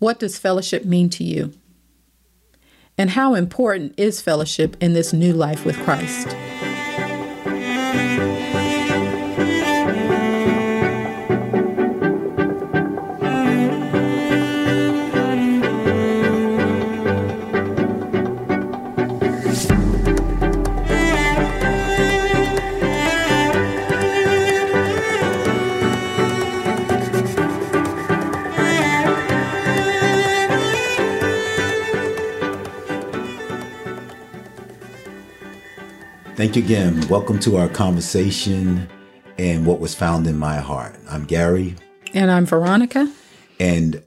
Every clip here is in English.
What does fellowship mean to you? And how important is fellowship in this new life with Christ? Thank you again. Welcome to our conversation and what was found in my heart. I'm Gary. And I'm Veronica. And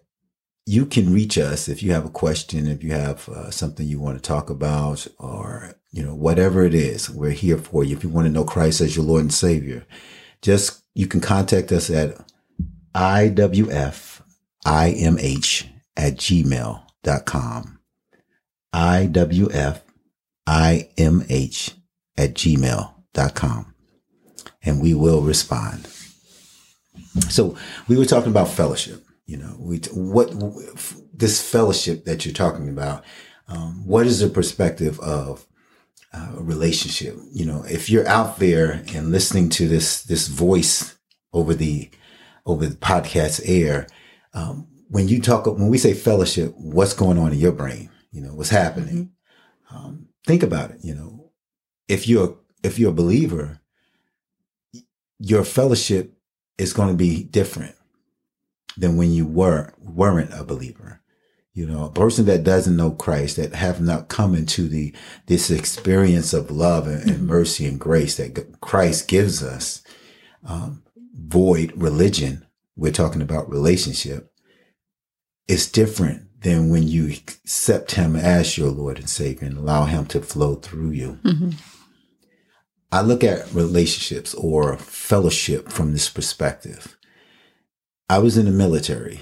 you can reach us if you have a question, if you have something you want to talk about, or, you know, whatever it is, we're here for you. If you want to know Christ as your Lord and Savior, just, you can contact us at IWFIMH@gmail.com. IWFIMH@gmail.com, and we will respond. So we were talking about fellowship. You know, this fellowship that you're talking about, what is the perspective of a relationship? You know, if you're out there and listening to this voice over the podcast air, when we say fellowship, what's going on in your brain? You know, what's happening? Mm-hmm. Think about it. You know, if you're a believer, your fellowship is going to be different than when you weren't a believer. You know, a person that doesn't know Christ, that have not come into this experience of love and mercy and grace that Christ gives us, void religion. We're talking about relationship. It's different than when you accept him as your Lord and Savior and allow him to flow through you. Mm-hmm. I look at relationships or fellowship from this perspective. I was in the military.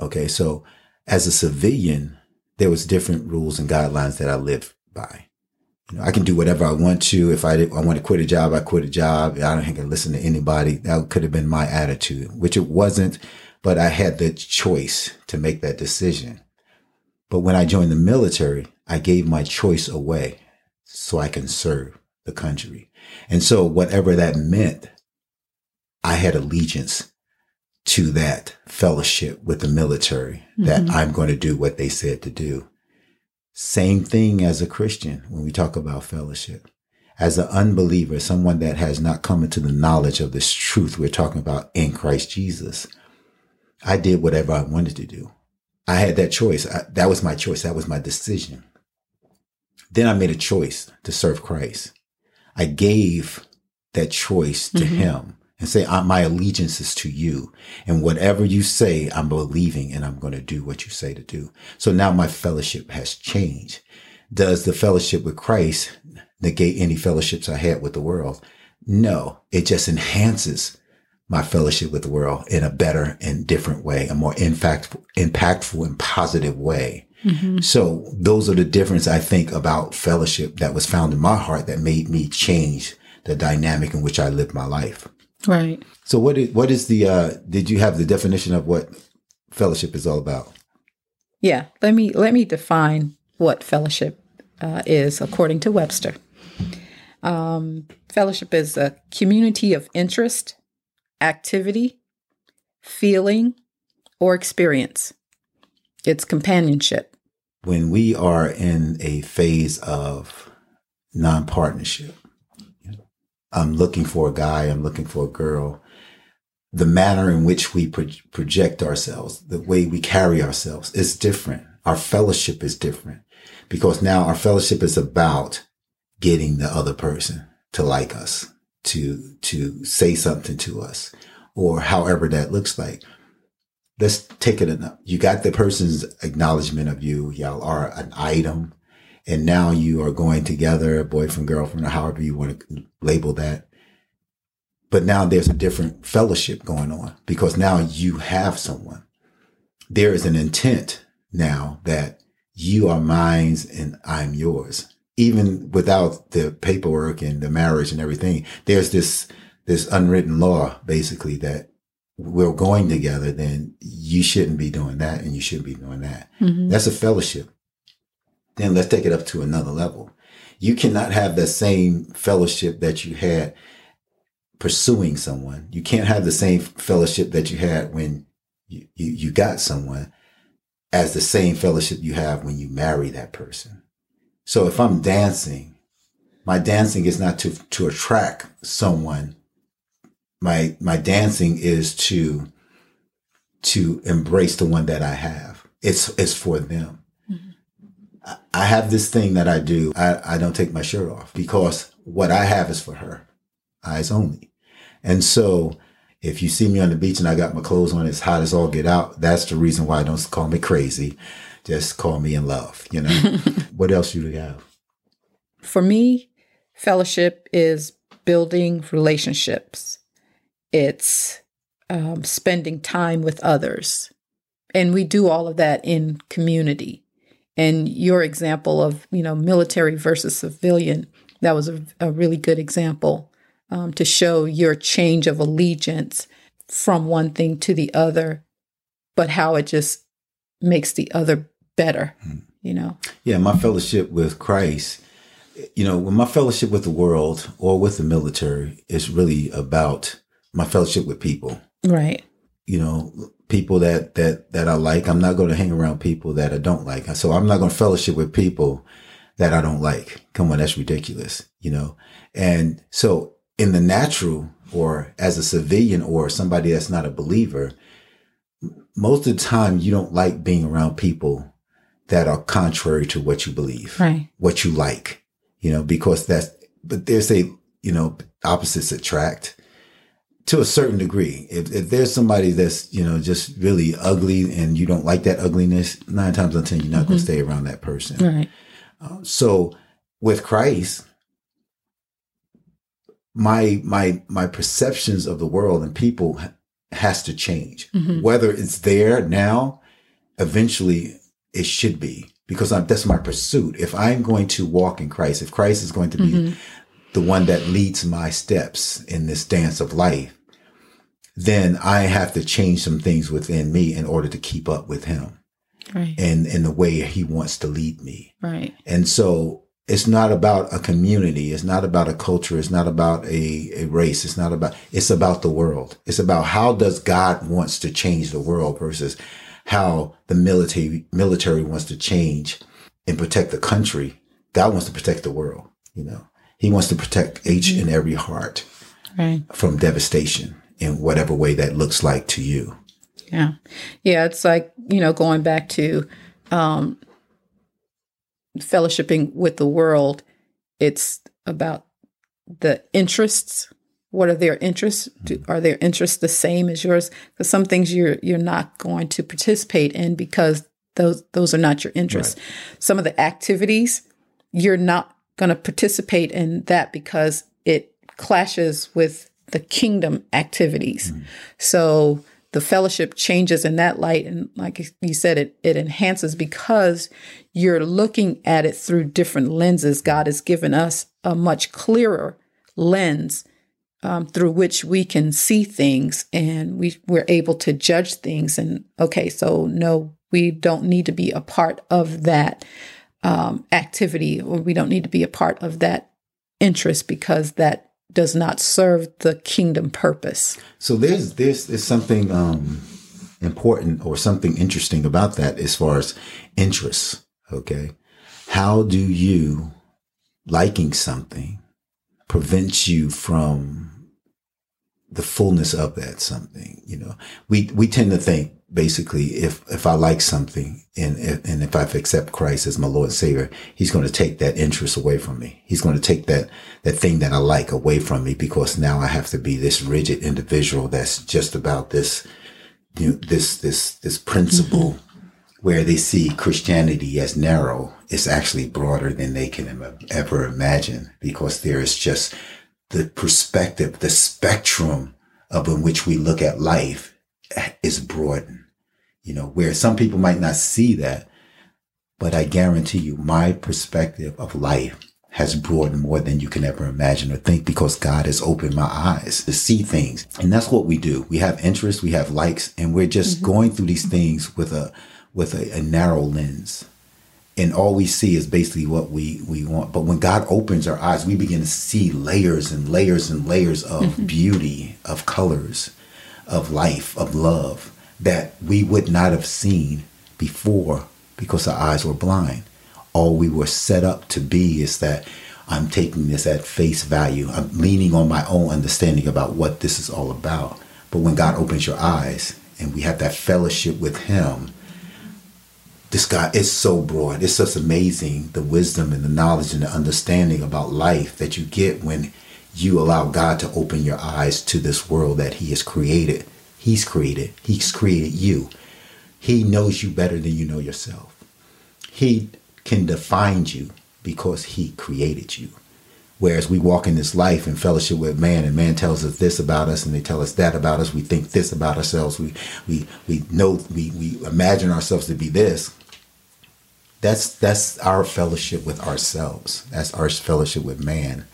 Okay. So as a civilian, there was different rules and guidelines that I lived by. You know, I can do whatever I want to. If I want to quit a job, I quit a job. I don't think I listen to anybody. That could have been my attitude, which it wasn't, but I had the choice to make that decision. But when I joined the military, I gave my choice away so I can serve the country. And so whatever that meant, I had allegiance to that fellowship with the military, that I'm going to do what they said to do. Same thing as a Christian when we talk about fellowship. As an unbeliever, someone that has not come into the knowledge of this truth we're talking about in Christ Jesus, I did whatever I wanted to do. I had that choice. That was my choice. That was my decision. Then I made a choice to serve Christ. I gave that choice to him and say, my allegiance is to you. And whatever you say, I'm believing, and I'm going to do what you say to do. So now my fellowship has changed. Does the fellowship with Christ negate any fellowships I had with the world? No, it just enhances my fellowship with the world in a better and different way, a more impactful and positive way. Mm-hmm. So those are the difference, I think, about fellowship that was found in my heart that made me change the dynamic in which I lived my life. Right. So what is the, did you have the definition of what fellowship is all about? Yeah. Let me define what fellowship is according to Webster. Fellowship is a community of interest, activity, feeling, or experience. It's companionship. When we are in a phase of non-partnership, I'm looking for a guy, I'm looking for a girl, the manner in which we project ourselves, the way we carry ourselves is different. Our fellowship is different because now our fellowship is about getting the other person to like us, to say something to us, or however that looks like. Let's take it enough. You got the person's acknowledgement of you. Y'all are an item. And now you are going together, boyfriend, girlfriend, or however you want to label that. But now there's a different fellowship going on because now you have someone. There is an intent now that you are mine and I'm yours. Even without the paperwork and the marriage and everything, there's this unwritten law, basically, that we're going together, then you shouldn't be doing that and you shouldn't be doing that. Mm-hmm. That's a fellowship. Then let's take it up to another level. You cannot have that same fellowship that you had pursuing someone. You can't have the same fellowship that you had when you got someone as the same fellowship you have when you marry that person. So if I'm dancing, my dancing is not to attract someone. My dancing is to embrace the one that I have. It's for them. Mm-hmm. I have this thing that I do. I don't take my shirt off because what I have is for her. Eyes only. And so if you see me on the beach and I got my clothes on, it's hot as all get out. That's the reason why don't call me crazy. Just call me in love, you know. What else do you have? For me, fellowship is building relationships. It's spending time with others. And we do all of that in community. And your example of, you know, military versus civilian, that was a really good example to show your change of allegiance from one thing to the other, but how it just makes the other better, you know? Yeah, my fellowship with Christ, you know, when my fellowship with the world or with the military is really about my fellowship with people, right? You know, people that I like. I'm not going to hang around people that I don't like. So I'm not going to fellowship with people that I don't like. Come on, that's ridiculous, you know? And so in the natural, or as a civilian or somebody that's not a believer, most of the time you don't like being around people that are contrary to what you believe, right? What you like, you know, because but there's a, you know, opposites attract. To a certain degree, if there's somebody that's, you know, just really ugly and you don't like that ugliness, 9 times out of 10, you're not going to stay around that person. Right. So with Christ, my perceptions of the world and people has to change. Mm-hmm. Whether it's there now, eventually it should be, because that's my pursuit. If I'm going to walk in Christ, if Christ is going to be the one that leads my steps in this dance of life, then I have to change some things within me in order to keep up with him, right? And in the way he wants to lead me. Right. And so it's not about a community. It's not about a culture. It's not about a race. It's about the world. It's about how does God wants to change the world versus how the military wants to change and protect the country. God wants to protect the world, you know. He wants to protect each and every heart from devastation in whatever way that looks like to you. Yeah. Yeah. It's like, you know, going back to fellowshipping with the world, it's about the interests. What are their interests? Are their interests the same as yours? Because some things you're not going to participate in because those are not your interests. Right. Some of the activities you're not going to participate in that because it clashes with the kingdom activities. Mm-hmm. So the fellowship changes in that light. And like you said, it enhances because you're looking at it through different lenses. God has given us a much clearer lens through which we can see things, and we're able to judge things. And okay, so no, we don't need to be a part of that activity, or we don't need to be a part of that interest because that does not serve the kingdom purpose. So there's something important or something interesting about that as far as interests. Okay. How do you liking something prevents you from the fullness of that something? You know, we tend to think, basically, if I like something and if I accept Christ as my Lord and Savior, he's going to take that interest away from me. He's going to take that thing that I like away from me, because now I have to be this rigid individual that's just about this, you know, this principle where they see Christianity as narrow. It's actually broader than they can ever imagine, because there is just the perspective, the spectrum of in which we look at life is broadened, you know, where some people might not see that, but I guarantee you my perspective of life has brought more than you can ever imagine or think, because God has opened my eyes to see things. And that's what we do. We have interests, we have likes, and we're just going through these things with a narrow lens. And all we see is basically what we want. But when God opens our eyes, we begin to see layers and layers and layers of beauty, of colors, of life, of love that we would not have seen before because our eyes were blind. All we were set up to be is that I'm taking this at face value. I'm leaning on my own understanding about what this is all about. But when God opens your eyes and we have that fellowship with him, this God is so broad. It's just amazing the wisdom and the knowledge and the understanding about life that you get when you allow God to open your eyes to this world that he has created. He's created. He's created you. He knows you better than you know yourself. He can define you because he created you. Whereas we walk in this life in fellowship with man, and man tells us this about us and they tell us that about us. We think this about ourselves. We know, we imagine ourselves to be this. That's our fellowship with ourselves. That's our fellowship with man.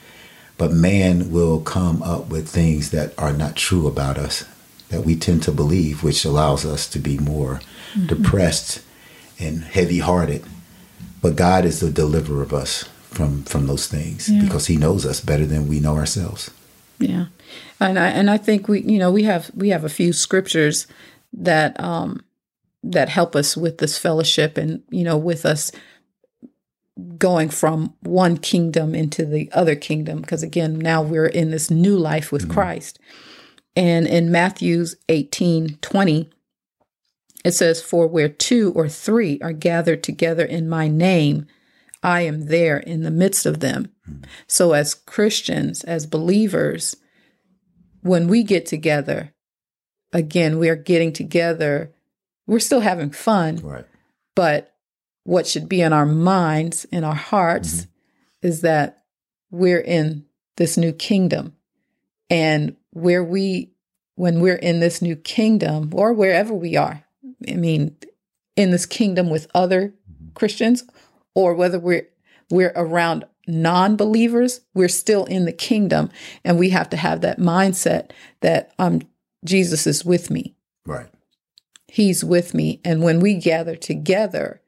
But man will come up with things that are not true about us, that we tend to believe, which allows us to be more depressed and heavy-hearted. But God is the deliverer of us from those things, because he knows us better than we know ourselves. Yeah. And I think we have a few scriptures that that help us with this fellowship, and with us going from one kingdom into the other kingdom, because again, now we're in this new life with Christ. And in Matthew 18:20, it says, "For where 2 or 3 are gathered together in my name, I am there in the midst of them." So as Christians, as believers, when we get together, again, we are getting together. We're still having fun, right? But what should be in our minds, in our hearts, is that we're in this new kingdom. And when we're in this new kingdom, or wherever we are, I mean, in this kingdom with other Christians, or whether we're around non-believers, we're still in the kingdom, and we have to have that mindset that Jesus is with me. Right. He's with me. And when we gather together,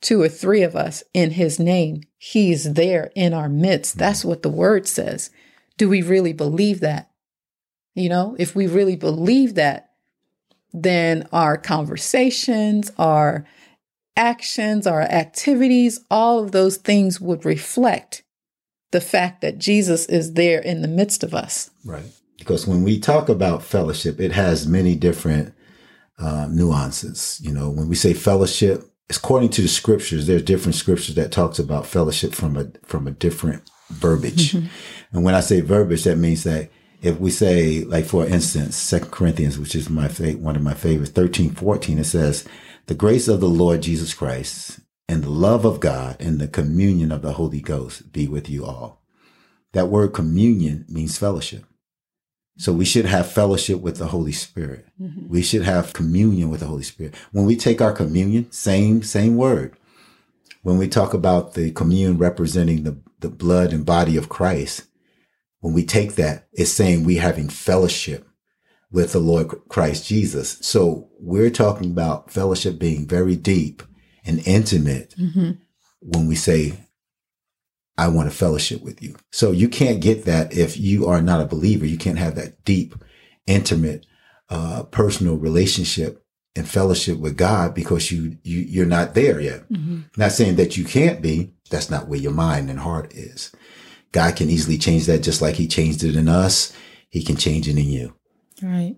2 or 3 of us in his name, he's there in our midst. That's what the word says. Do we really believe that? If we really believe that, then our conversations, our actions, our activities, all of those things would reflect the fact that Jesus is there in the midst of us. Right. Because when we talk about fellowship, it has many different nuances. When we say fellowship, it's according to the scriptures. There's different scriptures that talks about fellowship from a different verbiage. And when I say verbiage, that means that if we say, like, for instance, 2 Corinthians, which is one of my favorites, 13:14, it says, "The grace of the Lord Jesus Christ and the love of God and the communion of the Holy Ghost be with you all." That word communion means fellowship. So we should have fellowship with the Holy Spirit. We should have communion with the Holy Spirit. When we take our communion, same word. When we talk about the communion representing the blood and body of Christ, when we take that, it's saying we're having fellowship with the Lord Christ Jesus. So we're talking about fellowship being very deep and intimate when we say, I want a fellowship with you. So you can't get that if you are not a believer. You can't have that deep, intimate, personal relationship and fellowship with God, because you're not there yet. Not saying that you can't be. That's not where your mind and heart is. God can easily change that, just like he changed it in us. He can change it in you. Right.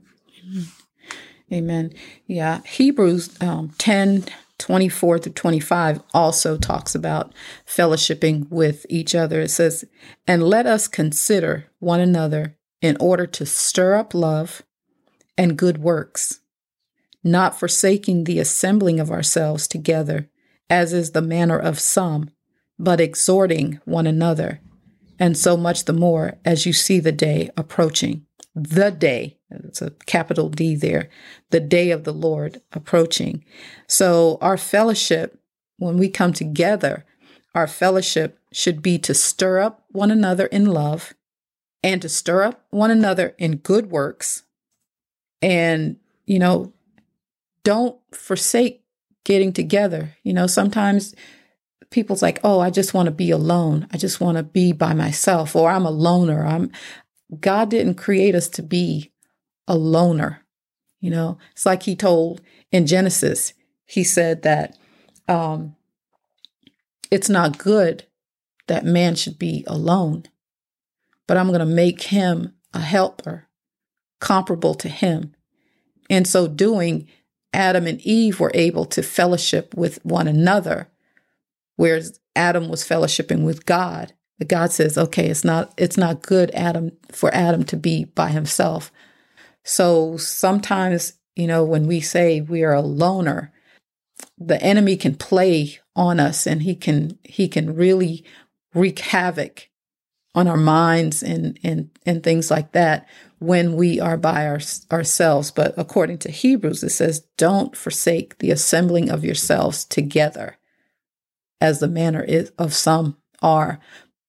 Amen. Yeah. Hebrews 10:24-25 also talks about fellowshipping with each other. It says, "And let us consider one another in order to stir up love and good works, not forsaking the assembling of ourselves together, as is the manner of some, but exhorting one another. And so much the more as you see the day approaching." The day, it's a capital D there, the day of the Lord approaching. So our fellowship, when we come together, Our fellowship should be to stir up one another in love and to stir up one another in good works. And, you know, don't forsake getting together. You know, sometimes people's like, oh, I just want to be alone. I just want to be by myself, or I'm a loner. God didn't create us to be a loner. You know, it's like he told in Genesis, he said that it's not good that man should be alone, but I'm going to make him a helper comparable to him. In so doing, Adam and Eve were able to fellowship with one another, whereas Adam was fellowshipping with God. But God says, okay, it's not good, Adam, for Adam to be by himself. So sometimes, you know, when we say we are a loner, the enemy can play on us, and he can really wreak havoc on our minds and things like that when we are by ourselves. But according to Hebrews, it says, don't forsake the assembling of yourselves together as the manner of some are.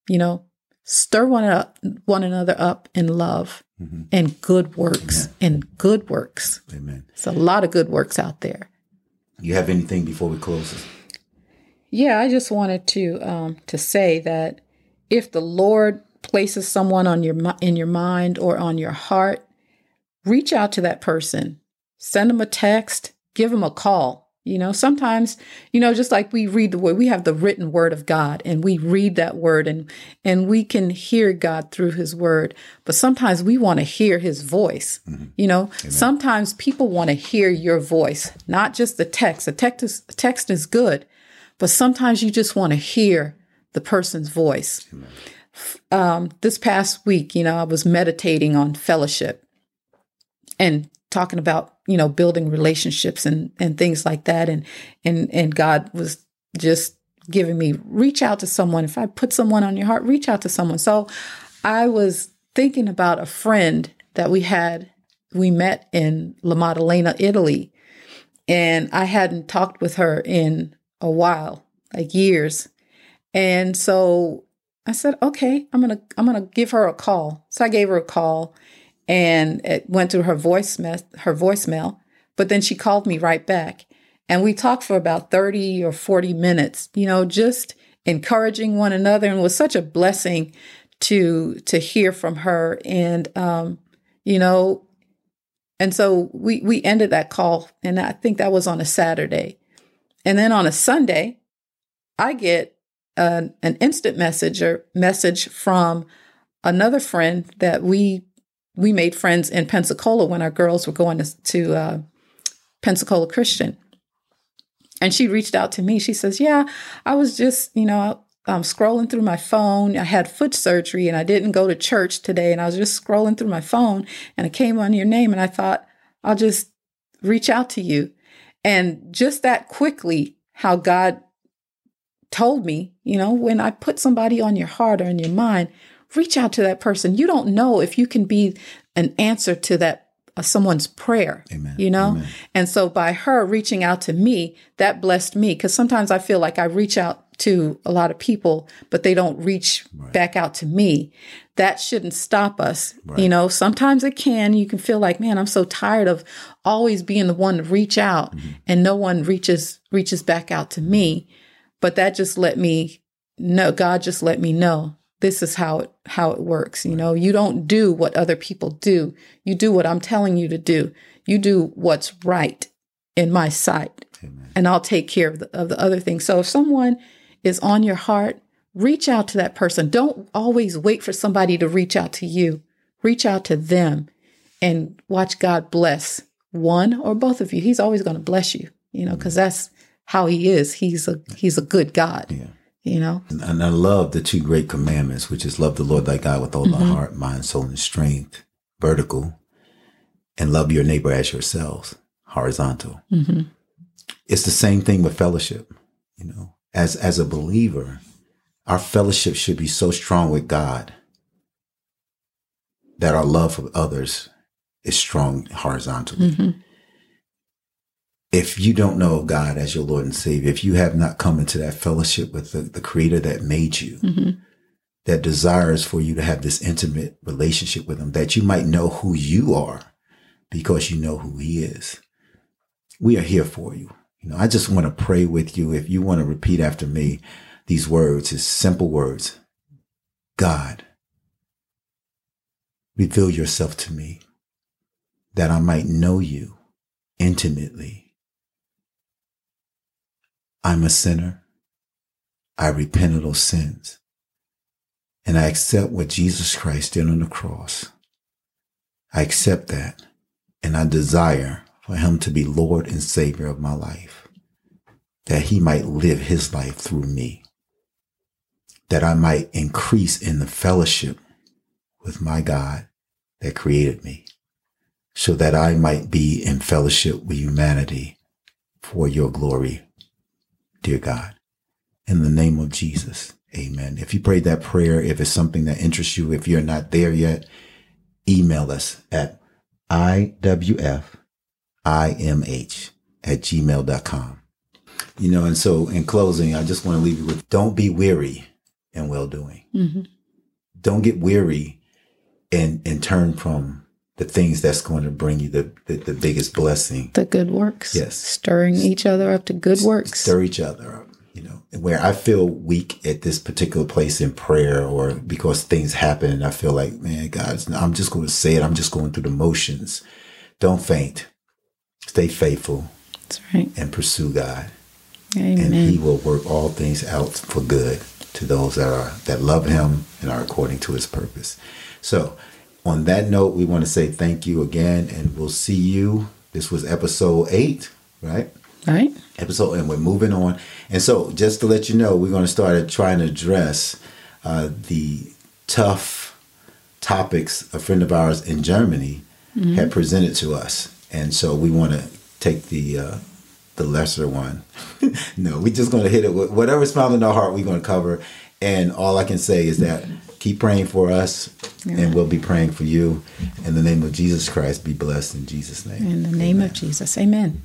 You know, stir one another up in love, mm-hmm. and good works. Amen. And good works. Amen. It's a lot of good works out there. You have anything before we close? Yeah, I just wanted to say that if the Lord places someone in your mind or on your heart, reach out to that person, send them a text, give them a call. You know, sometimes, you know, just like we read the word, we have the written word of God, and we read that word, and we can hear God through his word. But sometimes we want to hear his voice. Mm-hmm. You know, Amen. Sometimes people want to hear your voice, not just the text. The text is good, but sometimes you just want to hear the person's voice. Amen. This past week, you know, I was meditating on fellowship and talking about, you know, building relationships and things like that. And God was just giving me, reach out to someone. If I put someone on your heart, reach out to someone. So I was thinking about a friend that we met in La Maddalena, Italy. And I hadn't talked with her in a while, like years. And so I said, okay, I'm going to give her a call. So I gave her a call, and it went to her voicemail, but then she called me right back, and we talked for about 30 or 40 minutes, you know, just encouraging one another. And it was such a blessing to hear from her. And, you know, and so we ended that call, and I think that was on a Saturday. And then on a Sunday, I get an instant message from another friend that we made friends in Pensacola when our girls were going to Pensacola Christian. And she reached out to me. She says, yeah, I was just, you know, scrolling through my phone. I had foot surgery and I didn't go to church today. And I was just scrolling through my phone, and I came on your name, and I thought, I'll just reach out to you. And just that quickly, how God told me, you know, when I put somebody on your heart or in your mind, reach out to that person. You don't know if you can be an answer to that someone's prayer. Amen. You know, Amen. And so by her reaching out to me, that blessed me, because sometimes I feel like I reach out to a lot of people, but they don't reach back out to me. That shouldn't stop us. Right. You know, sometimes it can. You can feel like, man, I'm so tired of always being the one to reach out, mm-hmm. and no one reaches back out to me. But that just let me know, God just let me know, this is how it works. You know, you don't do what other people do. You do what I'm telling you to do. You do what's right in my sight. Amen. And I'll take care of the other things. So if someone is on your heart, reach out to that person. Don't always wait for somebody to reach out to you. Reach out to them and watch God bless one or both of you. He's always going to bless you, you know, because that's how he is. He's a good God, yeah. You know? And I love the 2 great commandments, which is love the Lord thy God with all mm-hmm. thy heart, mind, soul, and strength, vertical, and love your neighbor as yourselves, horizontal. Mm-hmm. It's the same thing with fellowship. You know, as a believer, our fellowship should be so strong with God that our love for others is strong horizontally. Mm-hmm. if you don't know God as your Lord and Savior, if you have not come into that fellowship with the Creator that made you, mm-hmm. that desires for you to have this intimate relationship with him, that you might know who you are because you know who he is. We are here for you. You know, I just want to pray with you. If you want to repeat after me, these words, his simple words, God, reveal yourself to me that I might know you intimately. I'm a sinner. I repent of those sins. And I accept what Jesus Christ did on the cross. I accept that. And I desire for him to be Lord and Savior of my life, that he might live his life through me, that I might increase in the fellowship with my God that created me, so that I might be in fellowship with humanity for your glory, dear God. In the name of Jesus. Amen. If you prayed that prayer, if it's something that interests you, if you're not there yet, email us at IWFIMH@gmail.com. You know, and so in closing, I just want to leave you with, don't be weary in well-doing. Mm-hmm. Don't get weary and turn from the things that's going to bring you the biggest blessing. The good works. Yes. Stirring each other up to good works. Stir each other up. You know, where I feel weak at this particular place in prayer or because things happen and I feel like, man, God, I'm just going to say it. I'm just going through the motions. Don't faint. Stay faithful. That's right. And pursue God. Amen. And he will work all things out for good to those that love him and are according to his purpose. So on that note, we want to say thank you again and we'll see you. This was episode 8, right? All right. Episode, and we're moving on. And so just to let you know, we're going to start trying to address the tough topics a friend of ours in Germany mm-hmm. had presented to us. And so we want to take the lesser one. No, we're just going to hit it with whatever's found in our heart, we're going to cover. And all I can say is that keep praying for us, yeah. and we'll be praying for you. In the name of Jesus Christ, be blessed in Jesus' name. In the name Amen. Of Jesus. Amen.